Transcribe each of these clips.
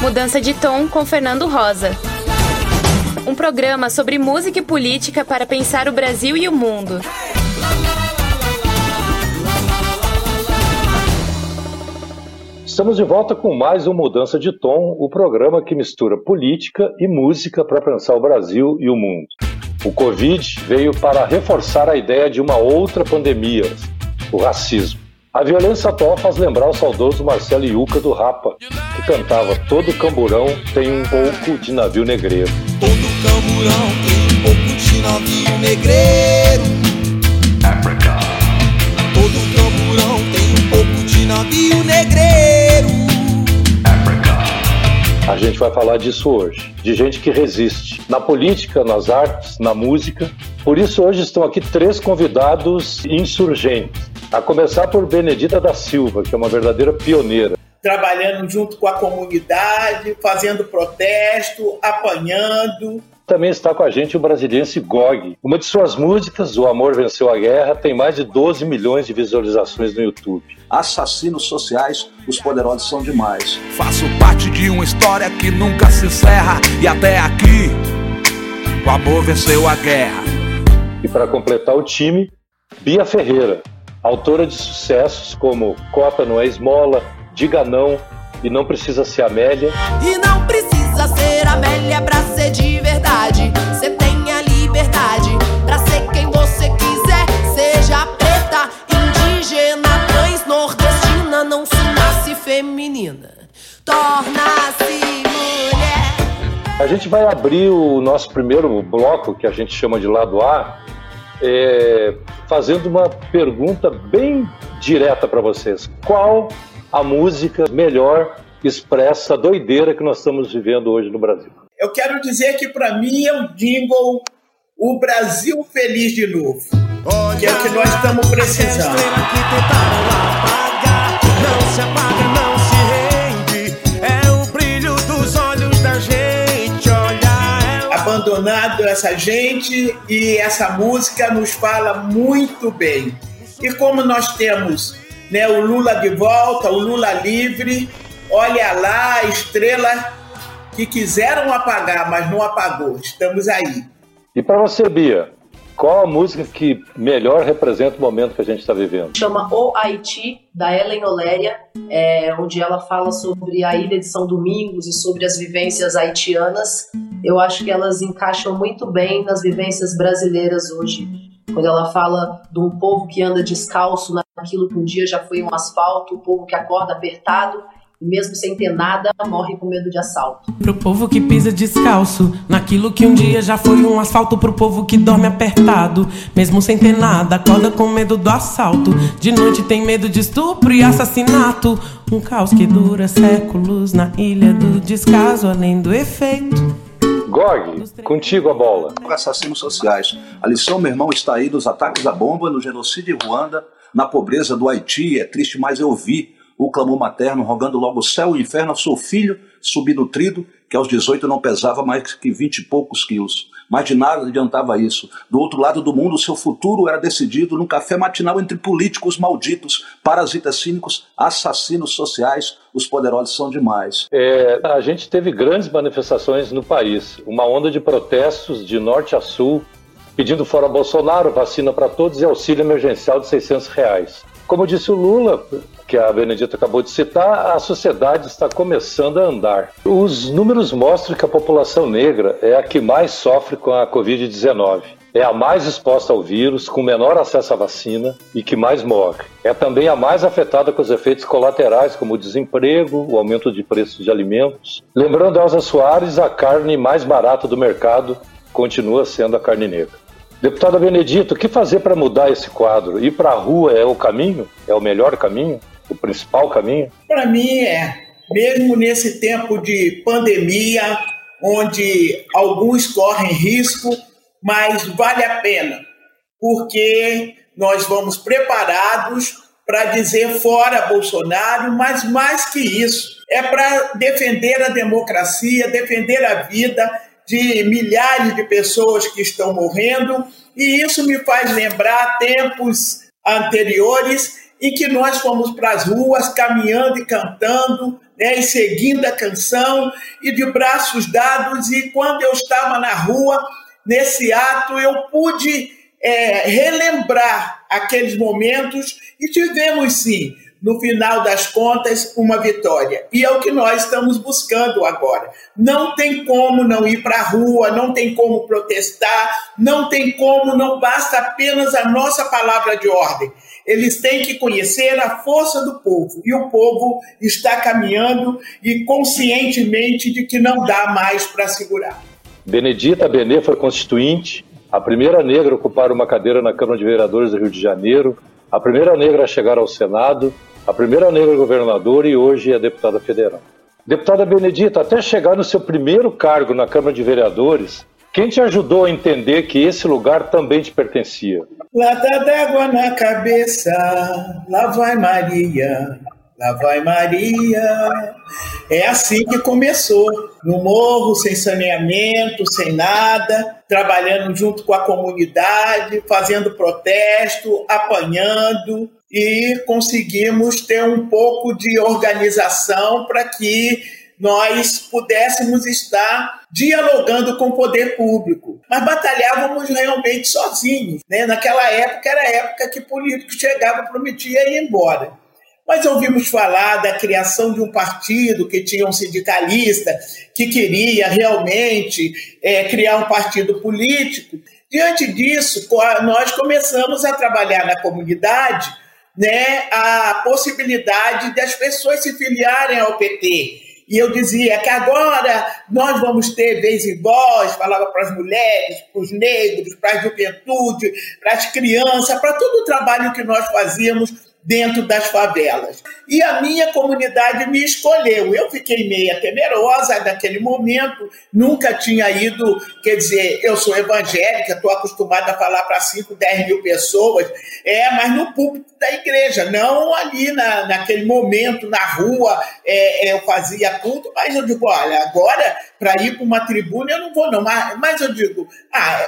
Mudança de Tom com Fernando Rosa. Um programa sobre música e política para pensar o Brasil e o mundo. Estamos de volta com mais um Mudança de Tom, o programa que mistura política e música para pensar o Brasil e o mundo. O Covid veio para reforçar a ideia de uma outra pandemia, o racismo. A violência atual faz lembrar o saudoso Marcelo Yuka do Rappa, que cantava: todo camburão tem um pouco de navio negreiro. Todo camburão tem um pouco de navio negreiro. Africa. Todo camburão tem um pouco de navio negreiro. Africa. A gente vai falar disso hoje, de gente que resiste, na política, nas artes, na música. Por isso hoje estão aqui três convidados insurgentes. A começar por Benedita da Silva, que é uma verdadeira pioneira. Trabalhando junto com a comunidade, fazendo protesto, apanhando. Também está com a gente o brasiliense Gog. Uma de suas músicas, O Amor Venceu a Guerra, tem mais de 12 milhões de visualizações no YouTube. Assassinos sociais, os poderosos são demais. Faço parte de uma história que nunca se encerra, e até aqui, o amor venceu a guerra. E para completar o time, Bia Ferreira. Autora de sucessos como Cota Não É Esmola, Diga Não e Não Precisa Ser Amélia. E não precisa ser Amélia pra ser de verdade. Você tem a liberdade pra ser quem você quiser. Seja preta, indígena, trans, nordestina. Não se nasce feminina, torna-se mulher. A gente vai abrir o nosso primeiro bloco, que a gente chama de Lado A, fazendo uma pergunta bem direta para vocês. Qual a música melhor expressa a doideira que nós estamos vivendo hoje no Brasil? Eu quero dizer que para mim é o jingle O Brasil Feliz de Novo, que é o que nós estamos precisando. Não se apaga, não se rende, é o brilho dos olhos da gente, abandonado essa gente, e essa música nos fala muito bem. E como nós temos, né, o Lula de volta, o Lula livre, olha lá a estrela que quiseram apagar, mas não apagou. Estamos aí. E para você, Bia, qual a música que melhor representa o momento que a gente está vivendo? Chama O Haiti, da Ellen Oléria, onde ela fala sobre a ilha de São Domingos e sobre as vivências haitianas. Eu acho que elas encaixam muito bem nas vivências brasileiras hoje, quando ela fala de um povo que anda descalço naquilo que um dia já foi um asfalto, um povo que acorda apertado e mesmo sem ter nada morre com medo de assalto. Pro povo que pisa descalço naquilo que um dia já foi um asfalto, pro povo que dorme apertado mesmo sem ter nada, acorda com medo do assalto, de noite tem medo de estupro e assassinato. Um caos que dura séculos na ilha do descaso, além do efeito. Gog, contigo a bola. Assassinos sociais. A lição, meu irmão, está aí dos ataques à bomba, no genocídio em Ruanda, na pobreza do Haiti. É triste, mas eu vi o clamor materno rogando logo o céu e o inferno ao seu filho subnutrido, que aos 18 não pesava mais que 20 e poucos quilos. Mas de nada adiantava isso. Do outro lado do mundo, seu futuro era decidido num café matinal entre políticos malditos, parasitas cínicos, assassinos sociais. Os poderosos são demais. A gente teve grandes manifestações no país. Uma onda de protestos de norte a sul, pedindo fora Bolsonaro, vacina para todos e auxílio emergencial de R$600. Como disse o Lula, que a Benedita acabou de citar, a sociedade está começando a andar. Os números mostram que a população negra é a que mais sofre com a Covid-19. É a mais exposta ao vírus, com menor acesso à vacina e que mais morre. É também a mais afetada com os efeitos colaterais, como o desemprego, o aumento de preços de alimentos. Lembrando a Elza Soares, a carne mais barata do mercado continua sendo a carne negra. Deputada Benedita, o que fazer para mudar esse quadro? Ir para a rua é o caminho? É o melhor caminho? O principal caminho? Para mim é. Mesmo nesse tempo de pandemia, onde alguns correm risco, mas vale a pena, porque nós vamos preparados para dizer fora Bolsonaro, mas mais que isso, é para defender a democracia, defender a vida de milhares de pessoas que estão morrendo, e isso me faz lembrar tempos anteriores e que nós fomos para as ruas caminhando e cantando, né, e seguindo a canção, e de braços dados. E quando eu estava na rua, nesse ato, eu pude relembrar aqueles momentos, e tivemos, sim, no final das contas, uma vitória. E é o que nós estamos buscando agora. Não tem como não ir para a rua, não tem como protestar, não tem como, não basta apenas a nossa palavra de ordem. Eles têm que conhecer a força do povo. E o povo está caminhando e conscientemente de que não dá mais para segurar. Benedita Benê foi constituinte, a primeira negra a ocupar uma cadeira na Câmara de Vereadores do Rio de Janeiro, a primeira negra a chegar ao Senado, a primeira negra governadora e hoje é deputada federal. Deputada Benedita, até chegar no seu primeiro cargo na Câmara de Vereadores, quem te ajudou a entender que esse lugar também te pertencia? Lata d'água na cabeça, lá vai Maria, lá vai Maria. É assim que começou, no morro, sem saneamento, sem nada, trabalhando junto com a comunidade, fazendo protesto, apanhando, e conseguimos ter um pouco de organização para que nós pudéssemos estar dialogando com o poder público. Mas batalhávamos realmente sozinhos, né? Naquela época era a época que político chegava, prometia e ia embora. Mas ouvimos falar da criação de um partido que tinha um sindicalista que queria realmente criar um partido político. Diante disso, nós começamos a trabalhar na comunidade, né, a possibilidade das pessoas se filiarem ao PT. E eu dizia que agora nós vamos ter vez em voz, falava para as mulheres, para os negros, para a juventude, para as crianças, para todo o trabalho que nós fazíamos dentro das favelas. E a minha comunidade me escolheu. Eu fiquei meia temerosa naquele momento, nunca tinha ido, quer dizer, eu sou evangélica, estou acostumada a falar para 5, 10 mil pessoas, mas no púlpito da igreja, não ali naquele momento, na rua, eu fazia culto, mas eu digo, olha, agora, para ir para uma tribuna, eu não vou não, mas eu digo,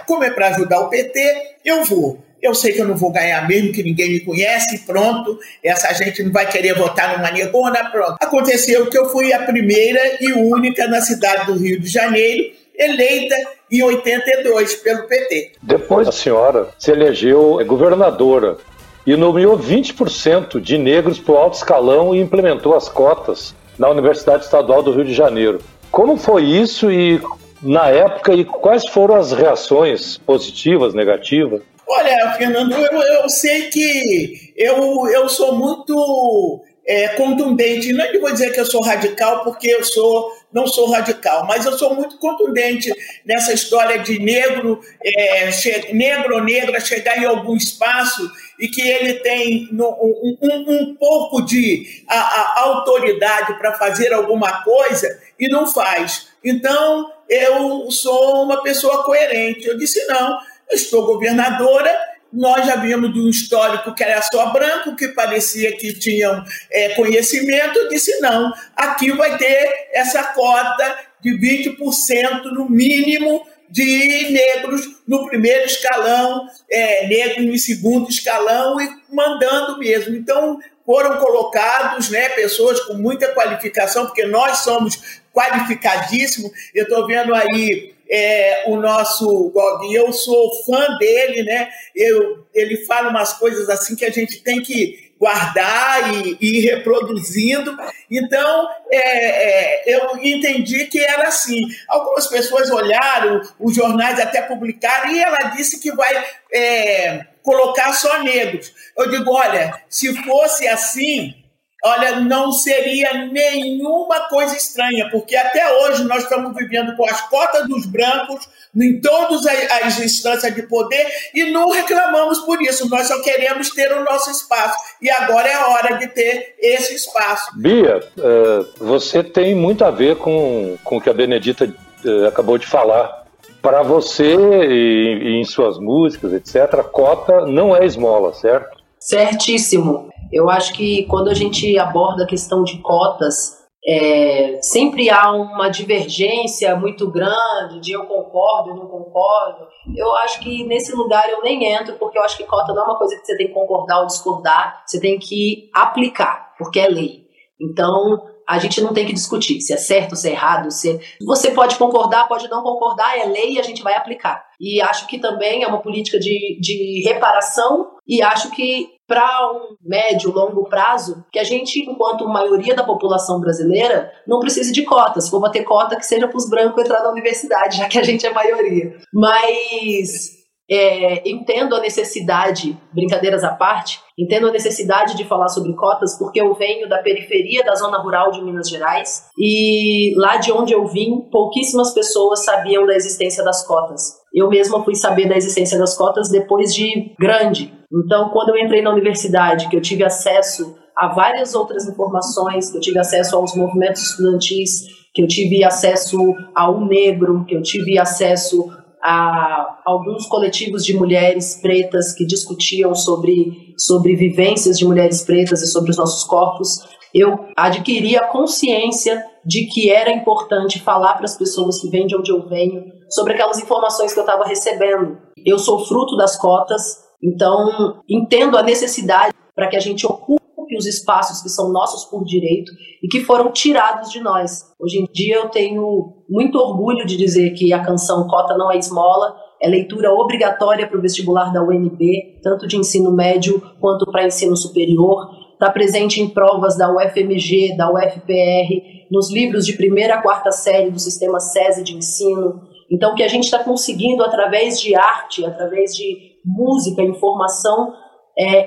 como é para ajudar o PT, eu vou. Eu sei que eu não vou ganhar mesmo, que ninguém me conhece, pronto. Essa gente não vai querer votar numa negona, pronto. Aconteceu que eu fui a primeira e única na cidade do Rio de Janeiro, eleita em 82 pelo PT. Depois a senhora se elegeu governadora e nomeou 20% de negros para o alto escalão e implementou as cotas na Universidade Estadual do Rio de Janeiro. Como foi isso na época e quais foram as reações positivas, negativas? Olha, Fernando, eu sei que eu sou muito contundente. Não vou dizer que eu sou radical, porque não sou radical, mas eu sou muito contundente nessa história de negro ou negra chegar em algum espaço e que ele tem um pouco de autoridade para fazer alguma coisa e não faz. Então, eu sou uma pessoa coerente. Eu disse não. Estou governadora, nós já vimos de um histórico que era só branco, que parecia que tinham conhecimento, eu disse não, aqui vai ter essa cota de 20% no mínimo de negros no primeiro escalão, negros no segundo escalão e mandando mesmo. Então foram colocados, né, pessoas com muita qualificação, porque nós somos qualificadíssimos, eu estou vendo aí o nosso Gog, eu sou fã dele, né? Ele fala umas coisas assim que a gente tem que guardar e ir reproduzindo. Então, eu entendi que era assim. Algumas pessoas olharam, os jornais até publicaram, e ela disse que vai colocar só negros. Eu digo, olha, se fosse assim... Olha, não seria nenhuma coisa estranha, porque até hoje nós estamos vivendo com as cotas dos brancos em todas as instâncias de poder e não reclamamos por isso, nós só queremos ter o nosso espaço e agora é a hora de ter esse espaço. Bia, você tem muito a ver com o que a Benedita acabou de falar. Para você, em suas músicas, etc., a cota não é esmola, certo? Certíssimo. Eu acho que quando a gente aborda a questão de cotas, sempre há uma divergência muito grande de eu concordo, eu não concordo. Eu acho que nesse lugar eu nem entro, porque eu acho que cota não é uma coisa que você tem que concordar ou discordar, você tem que aplicar, porque é lei. Então, a gente não tem que discutir se é certo, se é errado, se... Você pode concordar, pode não concordar, é lei e a gente vai aplicar. E acho que também é uma política de reparação e acho que para um médio, longo prazo, que a gente, enquanto maioria da população brasileira, não precise de cotas. Se for bater cota, que seja para os brancos entrar na universidade, já que a gente é maioria. Mas... entendo a necessidade, brincadeiras à parte, entendo a necessidade de falar sobre cotas porque eu venho da periferia da zona rural de Minas Gerais e lá de onde eu vim, pouquíssimas pessoas sabiam da existência das cotas. Eu mesma fui saber da existência das cotas depois de grande. Então, quando eu entrei na universidade, que eu tive acesso a várias outras informações, que eu tive acesso aos movimentos estudantis, que eu tive acesso ao negro, que eu tive acesso... a alguns coletivos de mulheres pretas que discutiam sobre vivências de mulheres pretas e sobre os nossos corpos, eu adquiri a consciência de que era importante falar para as pessoas que vêm de onde eu venho sobre aquelas informações que eu estava recebendo. Eu sou fruto das cotas, então entendo a necessidade para que a gente ocupe os espaços que são nossos por direito e que foram tirados de nós. Hoje em dia eu tenho muito orgulho de dizer que a canção Cota Não é Esmola é leitura obrigatória para o vestibular da UNB, tanto de ensino médio quanto para ensino superior, está presente em provas da UFMG, da UFPR, nos livros de primeira a quarta série do sistema SESI de ensino. Então o que a gente está conseguindo através de arte, através de música, informação,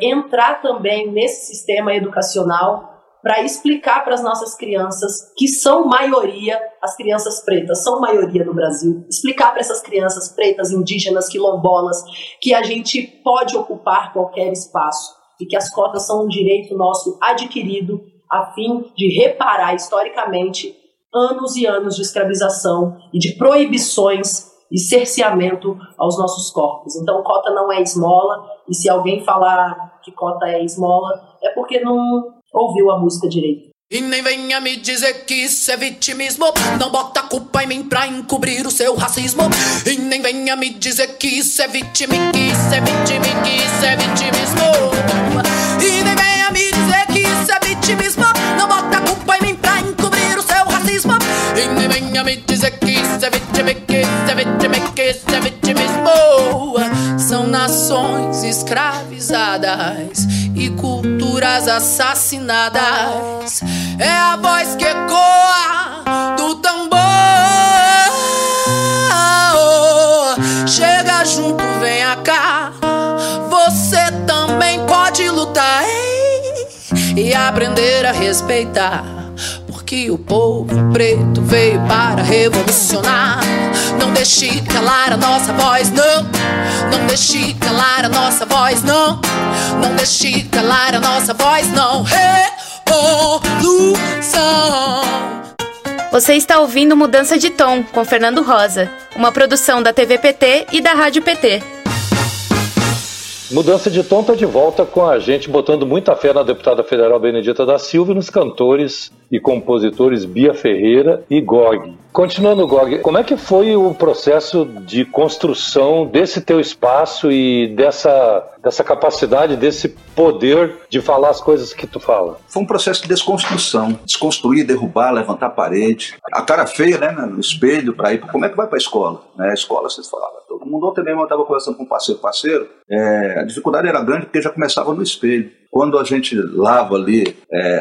entrar também nesse sistema educacional para explicar para as nossas crianças, que são maioria, as crianças pretas são maioria no Brasil, explicar para essas crianças pretas, indígenas, quilombolas, que a gente pode ocupar qualquer espaço e que as cotas são um direito nosso adquirido a fim de reparar historicamente anos e anos de escravização e de proibições e cerceamento aos nossos corpos. Então, cota não é esmola, e se alguém falar que cota é esmola, é porque não ouviu a música direito. E nem venha me dizer que isso é vitimismo, não bota culpa em mim pra encobrir o seu racismo. E nem venha me dizer que isso é vitimismo, que isso é vitimismo, que isso é vitimismo. E nem venha me dizer que isso é vitimismo, não bota culpa em mim pra encobrir o seu racismo. E nem venha me dizer que isso é vitimismo, que isso é vitimismo, que isso é vitimismo. São nações escravizadas e culturas assassinadas. É a voz que ecoa do tambor. Chega junto, vem cá, você também pode lutar, hein? E aprender a respeitar, porque o povo preto veio para revolucionar. Não deixe calar a nossa voz, não. Não deixe calar a nossa voz, não. Não deixe calar a nossa voz, não. Revolução. Você está ouvindo Mudança de Tom, com Fernando Rosa, uma produção da TV PT e da Rádio PT. Mudança de Tom está de volta com a gente, botando muita fé na deputada federal Benedita da Silva e nos cantores e compositores Bia Ferreira e Gog. Continuando, Gog, como é que foi o processo de construção desse teu espaço e dessa capacidade, desse poder de falar as coisas que tu fala? Foi um processo de desconstrução. Desconstruir, derrubar, levantar a parede. A cara feia, né, no espelho, para ir. Como é que vai para a escola? A escola, você falava. Todo mundo ontem mesmo, eu estava conversando com um parceiro. A dificuldade era grande porque já começava no espelho. Quando a gente lava ali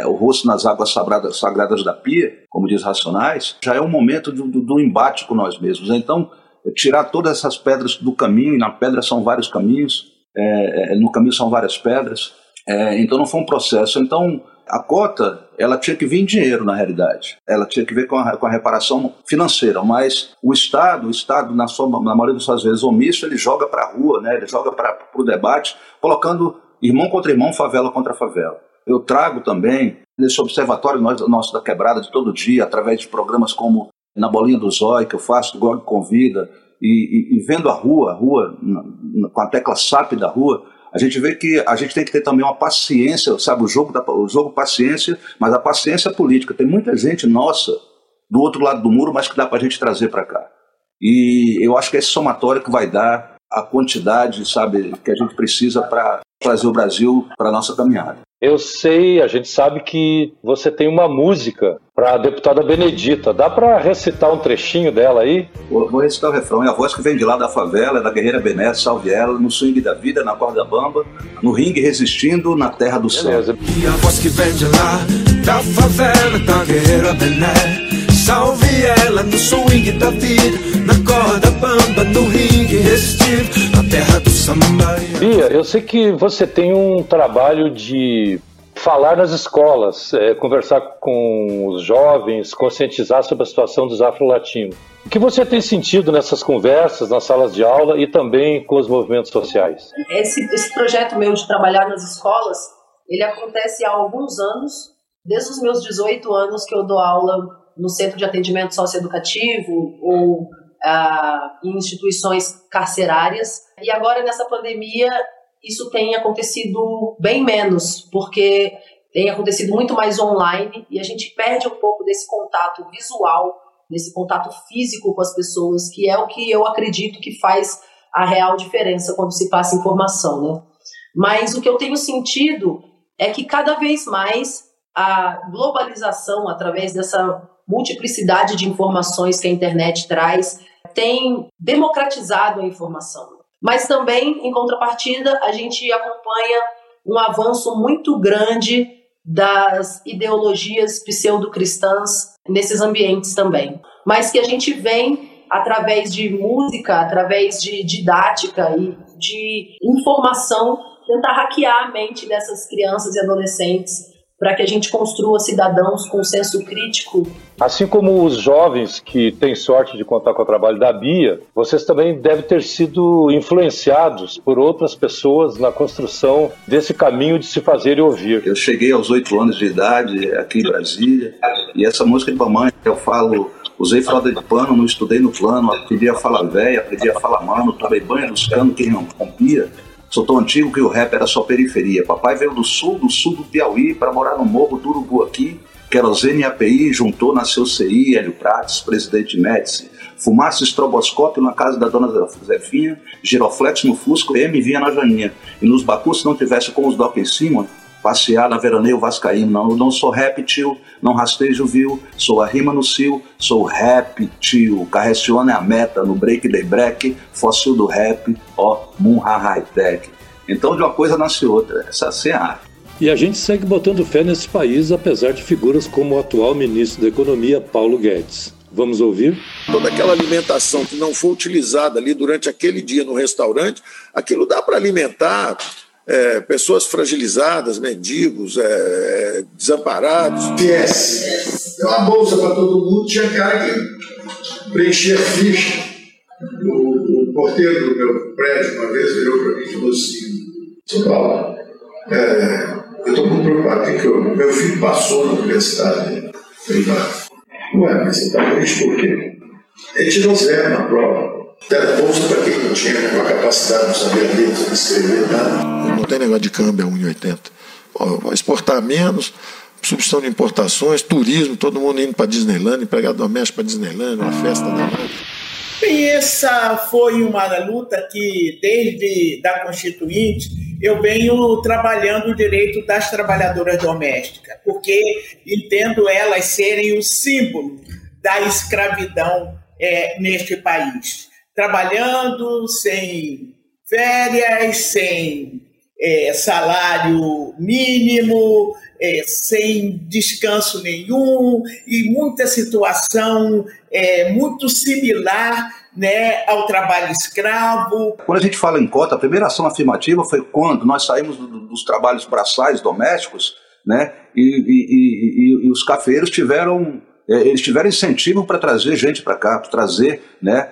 o rosto nas águas sagradas da pia, como diz Racionais, já é um momento do embate com nós mesmos. Então, tirar todas essas pedras do caminho, e na pedra são vários caminhos, no caminho são várias pedras, então não foi um processo. Então, a cota, ela tinha que vir em dinheiro, na realidade. Ela tinha que ver com a reparação financeira, mas o Estado na maioria das suas vezes, omisso, ele joga para a rua, né? Ele joga para o debate, colocando irmão contra irmão, favela contra favela. Eu trago também, nesse observatório nosso da quebrada de todo dia, através de programas como Na Bolinha do Zói, que eu faço, Gog Convida, e vendo a rua, com a tecla SAP da rua, a gente vê que a gente tem que ter também uma paciência, sabe, o jogo paciência, mas a paciência política. Tem muita gente nossa do outro lado do muro, mas que dá para a gente trazer para cá. E eu acho que é esse somatório que vai dar a quantidade, sabe, que a gente precisa para trazer o Brasil para a nossa caminhada. Eu sei, a gente sabe que você tem uma música para a deputada Benedita. Dá para recitar um trechinho dela aí? Vou recitar o refrão. É a voz que vem de lá da favela, é da guerreira Bené, salve ela, no swing da vida, na corda bamba, no ringue resistindo, na terra do céu. E a voz que vem de lá da favela, da guerreira Bené, salve ela, no swing da vida, na corda bamba, no ringue resistindo, na terra do samba. Bia, eu sei que você tem um trabalho de falar nas escolas, conversar com os jovens, conscientizar sobre a situação dos afro-latinos. O que você tem sentido nessas conversas, nas salas de aula e também com os movimentos sociais? Esse projeto meu de trabalhar nas escolas, ele acontece há alguns anos, desde os meus 18 anos que eu dou aula no centro de atendimento socioeducativo ou em instituições carcerárias. E agora, nessa pandemia, isso tem acontecido bem menos, porque tem acontecido muito mais online e a gente perde um pouco desse contato visual, desse contato físico com as pessoas, que é o que eu acredito que faz a real diferença quando se passa informação, né? Mas o que eu tenho sentido é que cada vez mais a globalização, através dessa multiplicidade de informações que a internet traz, tem democratizado a informação. Mas também, em contrapartida, a gente acompanha um avanço muito grande das ideologias pseudo-cristãs nesses ambientes também. Mas que a gente vem, através de música, através de didática e de informação, tentar hackear a mente dessas crianças e adolescentes para que a gente construa cidadãos com senso crítico. Assim como os jovens que têm sorte de contar com o trabalho da Bia, vocês também devem ter sido influenciados por outras pessoas na construção desse caminho de se fazer e ouvir. Eu cheguei aos 8 anos de idade aqui em Brasília, e essa música de mamãe, eu falo, usei fralda de pano, não estudei no plano, aprendi a falar véia, aprendi a falar mano, tomei banho nos canos, quem não rompia. Sou tão antigo que o rap era só periferia. Papai veio do sul do Piauí, para morar no morro do Urubu aqui. Querosene e API, juntou, nasceu CI, Hélio Prates, presidente Médici. Fumaça estroboscópio na casa da dona Zefinha, giroflex no Fusco, M vinha na Janinha. E nos Bacu, se não tivesse com os doc em cima, passear na veraneio vascaíno. Não sou rap, tio, não rastejo, viu? Sou a rima no cio, sou rap, tio. Carreciona é a meta, no break day break, fóssil do rap, ó, munha high tech. Então de uma coisa nasce outra, essa é a arte. E a gente segue botando fé nesse país, apesar de figuras como o atual ministro da Economia, Paulo Guedes. Vamos ouvir? Toda aquela alimentação que não foi utilizada ali durante aquele dia no restaurante, aquilo dá para alimentar pessoas fragilizadas, mendigos, desamparados. PS, deu uma bolsa para todo mundo, tinha cara que preenchia ficha. O porteiro do meu prédio uma vez virou para mim e falou assim: São Paulo, eu estou muito preocupado porque meu filho passou na universidade privada. Ué, mas você está feliz por quê? Ele tirou 0 na prova. Era bolsa para quem não tinha uma capacidade, não sabia ler, não sabia escrever, nada. Não tem negócio de câmbio a 1,80. Vai exportar menos, substituição de importações, turismo, todo mundo indo para Disneyland, empregado doméstico para Disneyland, uma festa da mãe. Bem, essa foi uma luta que, desde da Constituinte, eu venho trabalhando o direito das trabalhadoras domésticas, porque entendo elas serem o símbolo da escravidão neste país. Trabalhando sem férias, sem salário mínimo, sem descanso nenhum, e muita situação muito similar, né, ao trabalho escravo. Quando a gente fala em cota, a primeira ação afirmativa foi quando nós saímos dos trabalhos braçais domésticos, né, e os cafeeiros tiveram incentivo para trazer gente para cá, para trazer, né,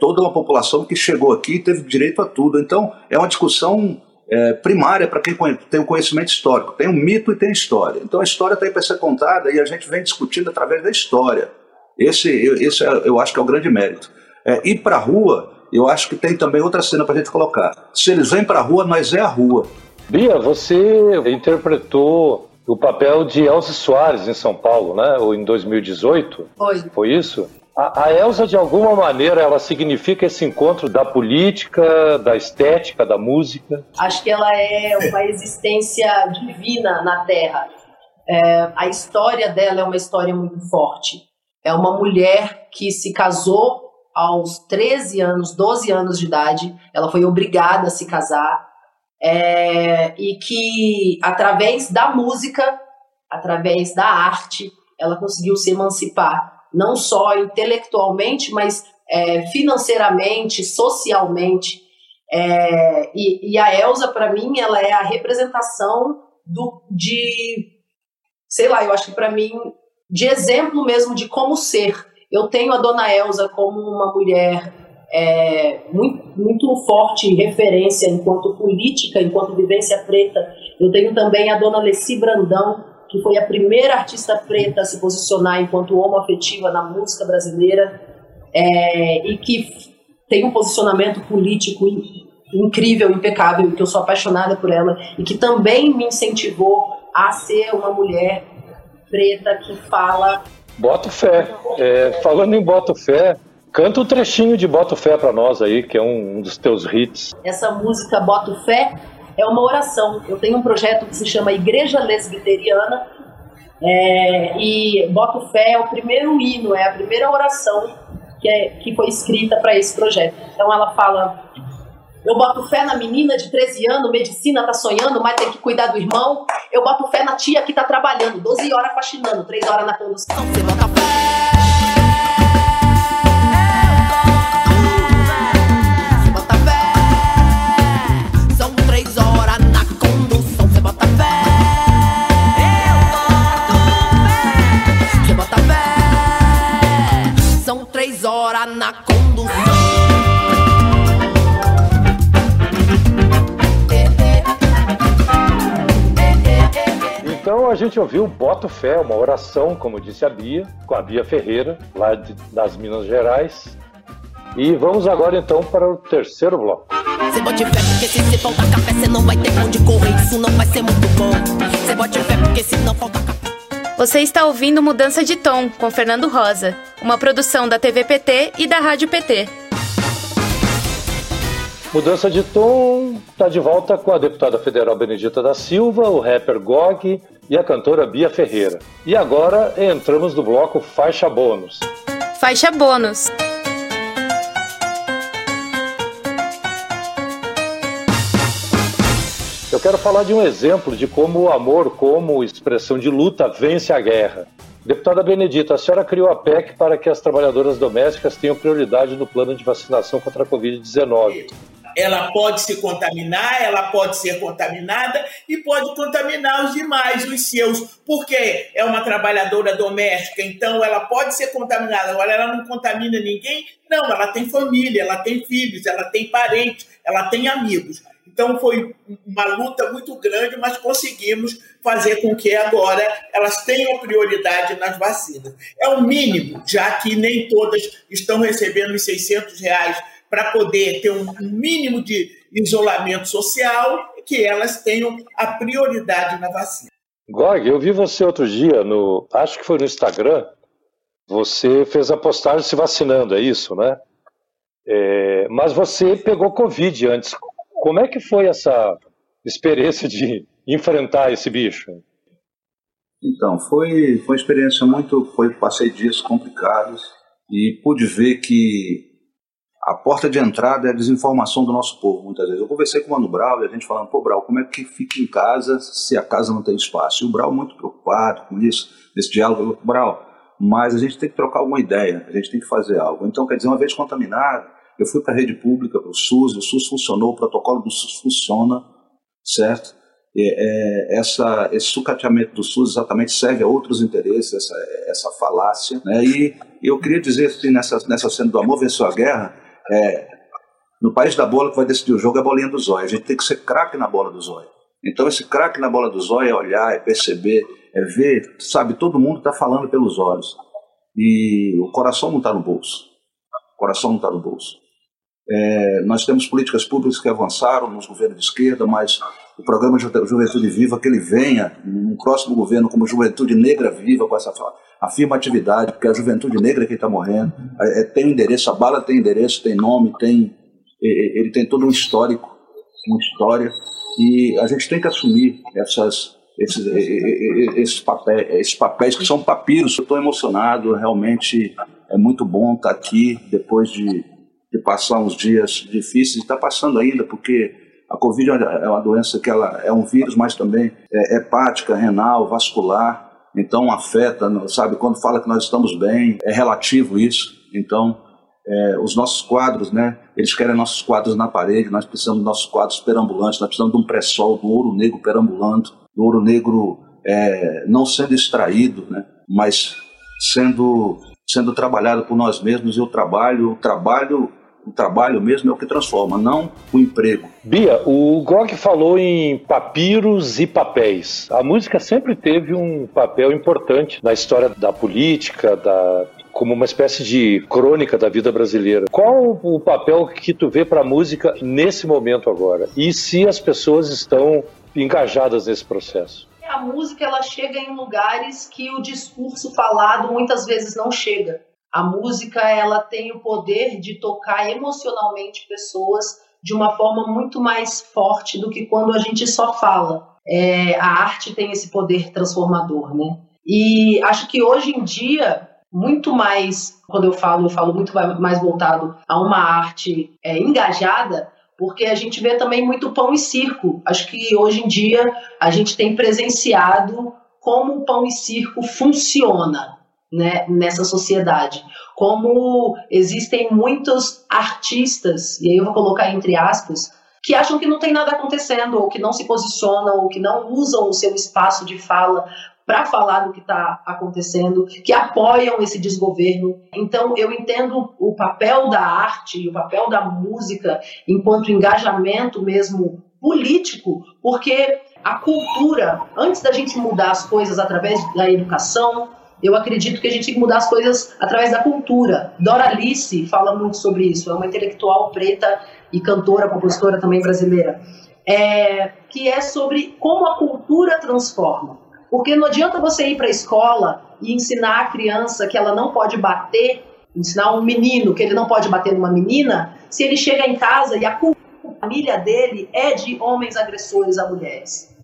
toda uma população que chegou aqui e teve direito a tudo. Então, é uma discussão primária para quem tem o conhecimento histórico. Tem um mito e tem história. Então, a história tem para ser contada e a gente vem discutindo através da história. Esse eu acho que é o grande mérito. Ir para a rua Eu acho que tem também outra cena para a gente colocar. Se eles vêm para a rua, nós é a rua. Bia, você interpretou o papel de Elza Soares em São Paulo, né? Ou em 2018? Foi. Foi isso? A Elza, de alguma maneira, ela significa esse encontro da política, da estética, da música? Acho que ela é uma existência divina na Terra. É, a história dela é uma história muito forte. É uma mulher que se casou aos 13 anos, 12 anos de idade. Ela foi obrigada a se casar. E que, através da música, através da arte, ela conseguiu se emancipar, não só intelectualmente, mas financeiramente, socialmente. E a Elza, para mim, ela é a representação eu acho que para mim, de exemplo mesmo de como ser. Eu tenho a Dona Elza como uma mulher muito, muito forte referência enquanto política, enquanto vivência preta. Eu tenho também a Dona Leci Brandão, que foi a primeira artista preta a se posicionar enquanto homoafetiva na música brasileira, e que tem um posicionamento político incrível, impecável, que eu sou apaixonada por ela, e que também me incentivou a ser uma mulher preta que fala... Boto fé. Falando em Boto Fé... Canta um trechinho de Boto Fé pra nós aí, que é um dos teus hits. Essa música Boto Fé é uma oração. Eu tenho um projeto que se chama Igreja Lesbiteriana, e Boto Fé é o primeiro hino, é a primeira oração que foi escrita para esse projeto. Então ela fala: eu boto fé na menina de 13 anos, medicina tá sonhando, mas tem que cuidar do irmão. Eu boto fé na tia que tá trabalhando, 12 horas faxinando, 3 horas na condução. Você bota fé. Então a gente ouviu Boto Fé, uma oração, como disse a Bia, com a Bia Ferreira, lá das Minas Gerais. E vamos agora então para o terceiro bloco. Você bote fé porque se faltar café, você não vai ter pão de correr, isso não vai ser muito bom. Você bote fé porque se não faltar café. Você está ouvindo Mudança de Tom, com Fernando Rosa, uma produção da TV PT e da Rádio PT. Mudança de Tom está de volta com a deputada federal Benedita da Silva, o rapper Gog e a cantora Bia Ferreira. E agora entramos no bloco Faixa Bônus. Faixa Bônus. Eu quero falar de um exemplo de como o amor, como expressão de luta, vence a guerra. Deputada Benedita, a senhora criou a PEC para que as trabalhadoras domésticas tenham prioridade no plano de vacinação contra a Covid-19. Ela pode se contaminar, ela pode ser contaminada e pode contaminar os demais, os seus, porque é uma trabalhadora doméstica, então ela pode ser contaminada. Agora, ela não contamina ninguém? Não, ela tem família, ela tem filhos, ela tem parentes, ela tem amigos. Então, foi uma luta muito grande, mas conseguimos fazer com que agora elas tenham prioridade nas vacinas. É o mínimo, já que nem todas estão recebendo os R$600 para poder ter um mínimo de isolamento social, que elas tenham a prioridade na vacina. Gog, eu vi você outro dia, acho que foi no Instagram, você fez a postagem se vacinando, é isso, né? Mas você pegou Covid antes. Como é que foi essa experiência de enfrentar esse bicho? Então, foi uma experiência passei dias complicados e pude ver que a porta de entrada é a desinformação do nosso povo, muitas vezes. Eu conversei com o Mano Brau e a gente falando, Brau, como é que fica em casa se a casa não tem espaço? E o Brau muito preocupado com isso, nesse diálogo, Brau, mas a gente tem que trocar alguma ideia, a gente tem que fazer algo. Então, quer dizer, uma vez contaminado, eu fui para a rede pública, para o SUS funcionou, o protocolo do SUS funciona, certo? Esse sucateamento do SUS exatamente serve a outros interesses, essa falácia, né? E eu queria dizer assim, nessa cena do amor venceu a guerra, no país da bola que vai decidir o jogo é a bolinha do zóio, a gente tem que ser craque na bola do zóio. Então esse craque na bola do zóio é olhar, é perceber, é ver, sabe, todo mundo está falando pelos olhos e o coração não está no bolso. Nós temos políticas públicas que avançaram nos governos de esquerda, mas o programa Juventude Viva, que ele venha no próximo governo como Juventude Negra Viva, com essa afirmatividade, porque a juventude negra é quem está morrendo, tem endereço, a bala tem endereço, tem nome, ele tem todo um histórico, uma história, e a gente tem que assumir esses papéis que são papiros. Eu estou emocionado, realmente é muito bom estar aqui depois de passar uns dias difíceis, está passando ainda, porque a Covid é uma doença que ela é um vírus, mas também é hepática, renal, vascular, então afeta, sabe, quando fala que nós estamos bem, é relativo isso, então os nossos quadros, né, eles querem nossos quadros na parede, nós precisamos dos nossos quadros perambulantes, nós precisamos de um pré-sol, do ouro negro perambulando, do ouro negro não sendo extraído, né, mas sendo trabalhado por nós mesmos, e o trabalho mesmo é o que transforma, não o emprego. Bia, o Gog falou em papiros e papéis. A música sempre teve um papel importante na história da política, como uma espécie de crônica da vida brasileira. Qual o papel que tu vê para a música nesse momento agora? E se as pessoas estão engajadas nesse processo? A música, ela chega em lugares que o discurso falado muitas vezes não chega. A música, ela tem o poder de tocar emocionalmente pessoas de uma forma muito mais forte do que quando a gente só fala. A arte tem esse poder transformador, né? E acho que hoje em dia, muito mais, quando eu falo muito mais voltado a uma arte engajada, porque a gente vê também muito pão e circo. Acho que hoje em dia a gente tem presenciado como o pão e circo funciona, né, nessa sociedade, como existem muitos artistas, e aí eu vou colocar entre aspas, que acham que não tem nada acontecendo, ou que não se posicionam, ou que não usam o seu espaço de fala para falar do que está acontecendo, que apoiam esse desgoverno. Então eu entendo o papel da arte e o papel da música enquanto engajamento mesmo político, porque a cultura, antes da gente mudar as coisas através da educação, eu acredito que a gente tem que mudar as coisas através da cultura. Doralice fala muito sobre isso, é uma intelectual preta e cantora, compositora também brasileira, que é sobre como a cultura transforma. Porque não adianta você ir para a escola e ensinar a criança que ela não pode bater, ensinar um menino que ele não pode bater numa menina, se ele chega em casa e a cultura da família dele é de homens agressores a mulheres.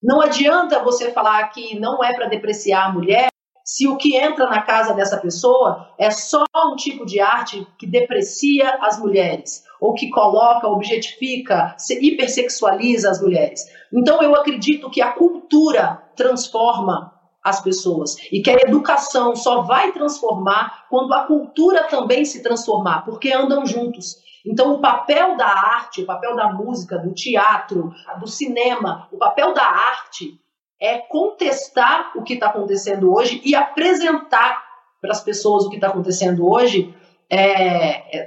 Não adianta você falar que não é para depreciar a mulher, se o que entra na casa dessa pessoa é só um tipo de arte que deprecia as mulheres, ou que coloca, objetifica, hipersexualiza as mulheres. Então eu acredito que a cultura transforma as pessoas, e que a educação só vai transformar quando a cultura também se transformar, porque andam juntos. Então o papel da arte, o papel da música, do teatro, do cinema, o papel da arte é contestar o que está acontecendo hoje e apresentar para as pessoas o que está acontecendo hoje,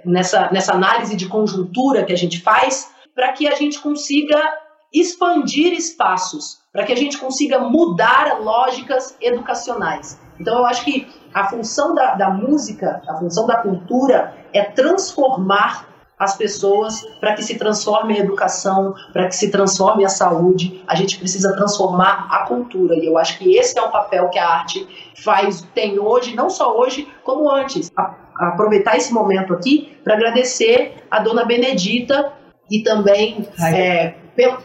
nessa análise de conjuntura que a gente faz, para que a gente consiga expandir espaços, para que a gente consiga mudar lógicas educacionais. Então eu acho que a função da música, a função da cultura é transformar as pessoas, para que se transforme a educação, para que se transforme a saúde. A gente precisa transformar a cultura, e eu acho que esse é o papel que a arte tem hoje, não só hoje, como antes. Aproveitar esse momento aqui para agradecer a dona Benedita e também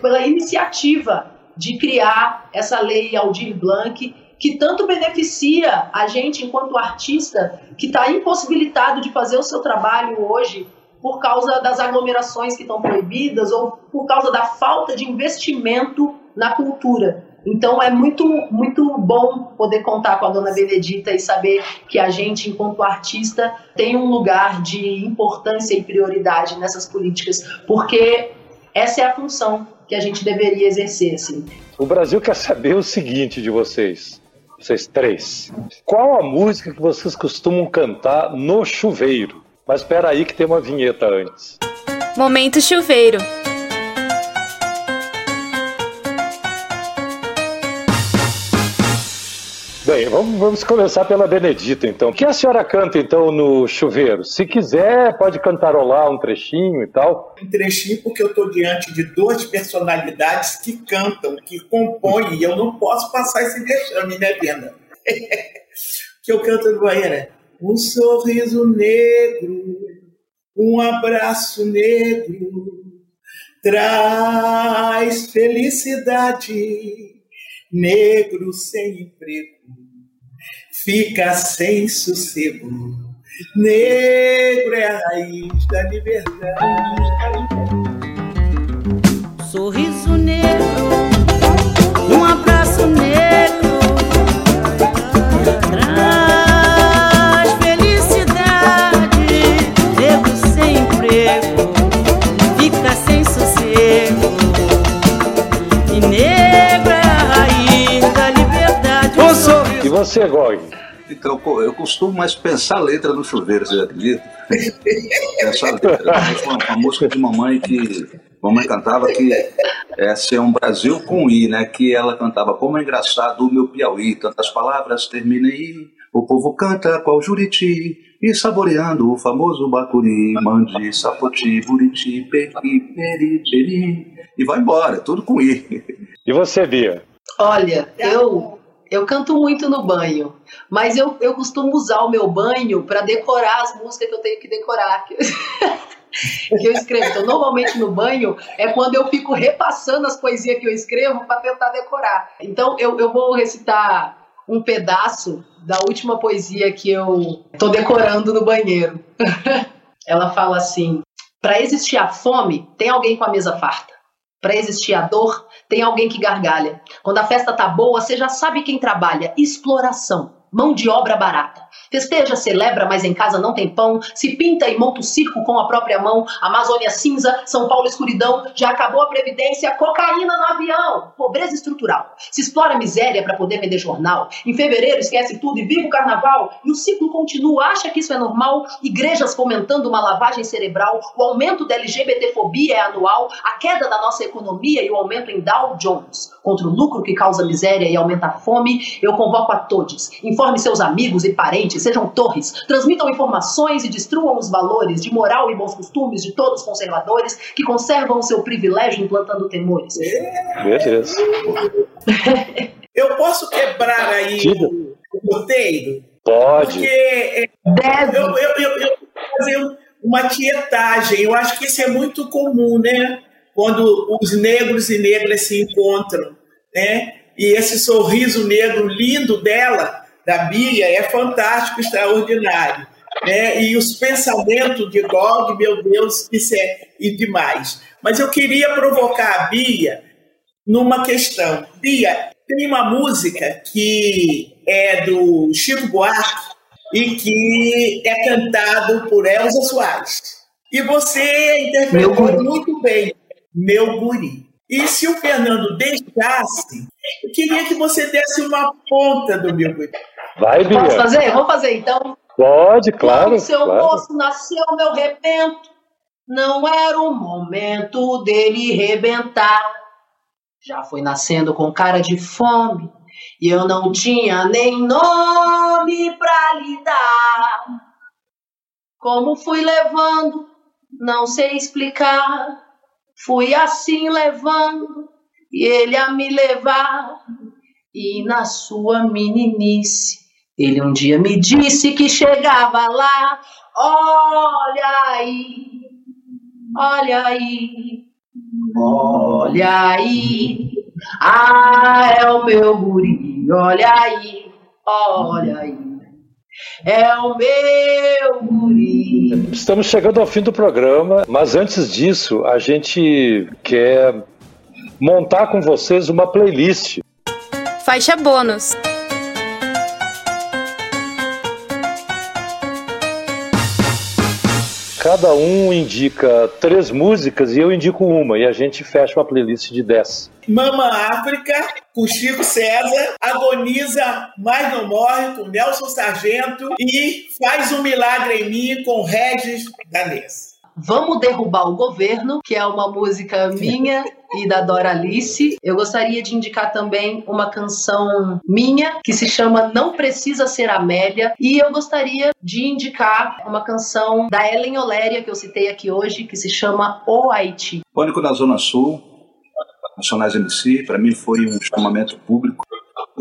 pela iniciativa de criar essa lei Aldir Blanc, que tanto beneficia a gente enquanto artista, que está impossibilitado de fazer o seu trabalho hoje, por causa das aglomerações que estão proibidas ou por causa da falta de investimento na cultura. Então é muito, muito bom poder contar com a dona Benedita e saber que a gente, enquanto artista, tem um lugar de importância e prioridade nessas políticas, porque essa é a função que a gente deveria exercer. Assim. O Brasil quer saber o seguinte de vocês três. Qual a música que vocês costumam cantar no chuveiro? Mas espera aí que tem uma vinheta antes. Momento chuveiro. Bem, vamos começar pela Benedita, então. O que a senhora canta, então, no chuveiro? Se quiser, pode cantarolar um trechinho e tal. Um trechinho, porque eu estou diante de duas personalidades que cantam, que compõem, e eu não posso passar esse vexame, né, Benda? Que eu canto no banheiro, né? Um sorriso negro, um abraço negro, traz felicidade. Negro sem emprego, fica sem sossego. Negro é a raiz da liberdade. Sorriso negro, um abraço negro, traz felicidade. Negro sem emprego, fica sem sossego. E negro é a raiz da liberdade. E você, Gog? Então, eu costumo mais pensar a letra no chuveiro, você acredita? Pensar a letra. Uma música de mamãe que mamãe cantava, que essa é um Brasil com I, né? Que ela cantava, como é engraçado o meu Piauí, tantas palavras termina em o povo canta qual Juriti, e saboreando o famoso bacuri, mandi, sapoti, buriti, pequi, peri, peri. E vai embora, tudo com I. E você, Bia? Olha, eu canto muito no banho, mas eu costumo usar o meu banho para decorar as músicas que eu tenho que decorar, que eu escrevo. Então, normalmente no banho é quando eu fico repassando as poesias que eu escrevo para tentar decorar. Então, eu vou recitar um pedaço da última poesia que eu estou decorando no banheiro. Ela fala assim: para existir a fome, tem alguém com a mesa farta. Para existir a dor, tem alguém que gargalha. Quando a festa tá boa, você já sabe quem trabalha. Exploração, mão de obra barata. Festeja, celebra, mas em casa não tem pão. Se pinta e monta o circo com a própria mão. Amazônia cinza, São Paulo escuridão. Já acabou a previdência, cocaína no avião. Pobreza estrutural. Se explora a miséria para poder vender jornal. Em fevereiro esquece tudo e vive o carnaval. E o ciclo continua, acha que isso é normal. Igrejas fomentando uma lavagem cerebral. O aumento da LGBTfobia é anual. A queda da nossa economia e o aumento em Dow Jones. Contra o lucro que causa miséria e aumenta a fome, eu convoco a todos. Informe seus amigos e parentes. Sejam torres, transmitam informações e destruam os valores de moral e bons costumes de todos os conservadores que conservam o seu privilégio implantando temores. Beleza. Eu posso quebrar aí o roteiro? Pode. Porque eu vou fazer uma tietagem. Eu acho que isso é muito comum, né? Quando os negros e negras se encontram, né? E esse sorriso negro lindo dela, da Bia, é fantástico, extraordinário, né? E os pensamentos de Gog, meu Deus, isso é demais. Mas eu queria provocar a Bia numa questão. Bia, tem uma música que é do Chico Buarque e que é cantado por Elza Soares. E você interpretou muito bem, meu guri. E se o Fernando deixasse, eu queria que você desse uma ponta do meu guri. Vai, Bia. Posso fazer? Vou fazer, então. Pode, claro. No seu moço nasceu meu rebento. Não era o momento dele rebentar. Já foi nascendo com cara de fome. E eu não tinha nem nome pra lhe dar. Como fui levando, não sei explicar. Fui assim levando e ele a me levar. E na sua meninice, ele um dia me disse que chegava lá. Olha aí, ah, é o meu guri, olha aí, é o meu guri. Estamos chegando ao fim do programa, mas antes disso, a gente quer montar com vocês uma playlist. Faixa bônus. Cada um indica 3 músicas e eu indico uma. E a gente fecha uma playlist de 10. Mama África, com Chico César. Agoniza, Mas Não Morre, com Nelson Sargento. E Faz um Milagre em Mim, com Regis Danês. Vamos Derrubar o Governo, que é uma música minha e da Doralice. Eu gostaria de indicar também uma canção minha, que se chama Não Precisa Ser Amélia. E eu gostaria de indicar uma canção da Ellen Oléria, que eu citei aqui hoje, que se chama O Haiti. Pânico na Zona Sul, Racionais MC, para mim foi um chamamento público.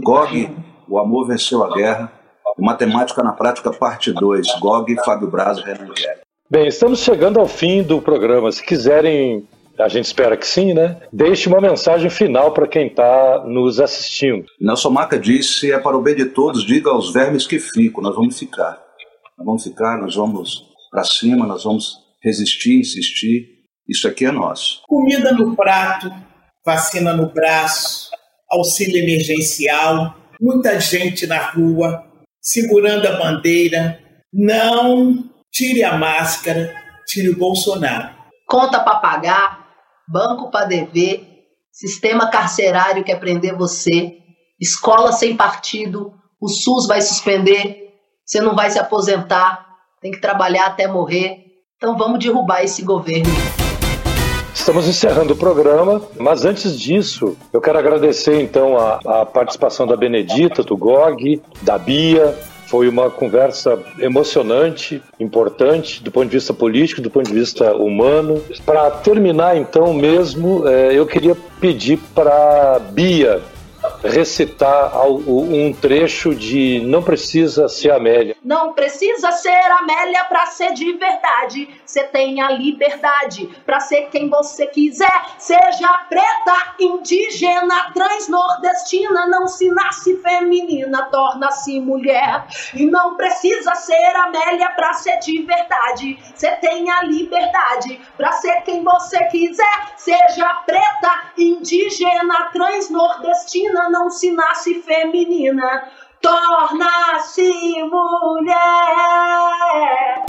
Gog, O Amor Venceu a Guerra. Matemática na Prática, parte 2. Gog, Fábio Braz, Renan Guerra. Bem, estamos chegando ao fim do programa. Se quiserem, a gente espera que sim, né? Deixe uma mensagem final para quem está nos assistindo. Nelson Maca disse, é para o bem de todos, diga aos vermes que ficam. Nós vamos ficar. Nós vamos ficar, nós vamos para cima, nós vamos resistir, insistir. Isso aqui é nosso. Comida no prato, vacina no braço, auxílio emergencial, muita gente na rua, segurando a bandeira. Não tire a máscara, tire o Bolsonaro. Conta para pagar, banco para dever, sistema carcerário quer prender você, escola sem partido, o SUS vai suspender, você não vai se aposentar, tem que trabalhar até morrer. Então vamos derrubar esse governo. Estamos encerrando o programa, mas antes disso, eu quero agradecer então a participação da Benedita, do Gog, da Bia. Foi uma conversa emocionante, importante, do ponto de vista político, do ponto de vista humano. Para terminar então mesmo, eu queria pedir para Bia recitar um trecho de Não Precisa Ser Amélia. Não precisa ser Amélia pra ser de verdade. Você tem a liberdade pra ser quem você quiser. Seja preta, indígena, transnordestina, não se nasce feminina, torna-se mulher. E não precisa ser Amélia pra ser de verdade. Você tem a liberdade pra ser quem você quiser. Seja preta, indígena, transnordestina, não se nasce feminina, torna-se mulher.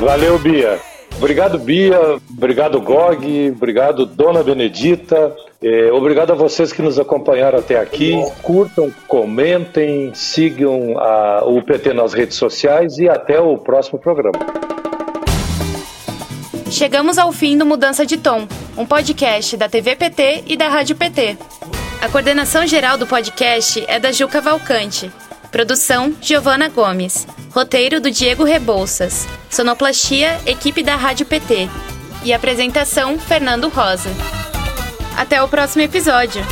Valeu, Bia. Obrigado, Bia. Obrigado, Gog. Obrigado, Dona Benedita. Obrigado a vocês que nos acompanharam até aqui. Curtam, comentem, sigam o PT nas redes sociais e até o próximo programa. Chegamos ao fim do Mudança de Tom, um podcast da TV PT e da Rádio PT. A coordenação geral do podcast é da Juca Valcante. Produção, Giovana Gomes. Roteiro do Diego Rebouças. Sonoplastia, equipe da Rádio PT. E apresentação, Fernando Rosa. Até o próximo episódio.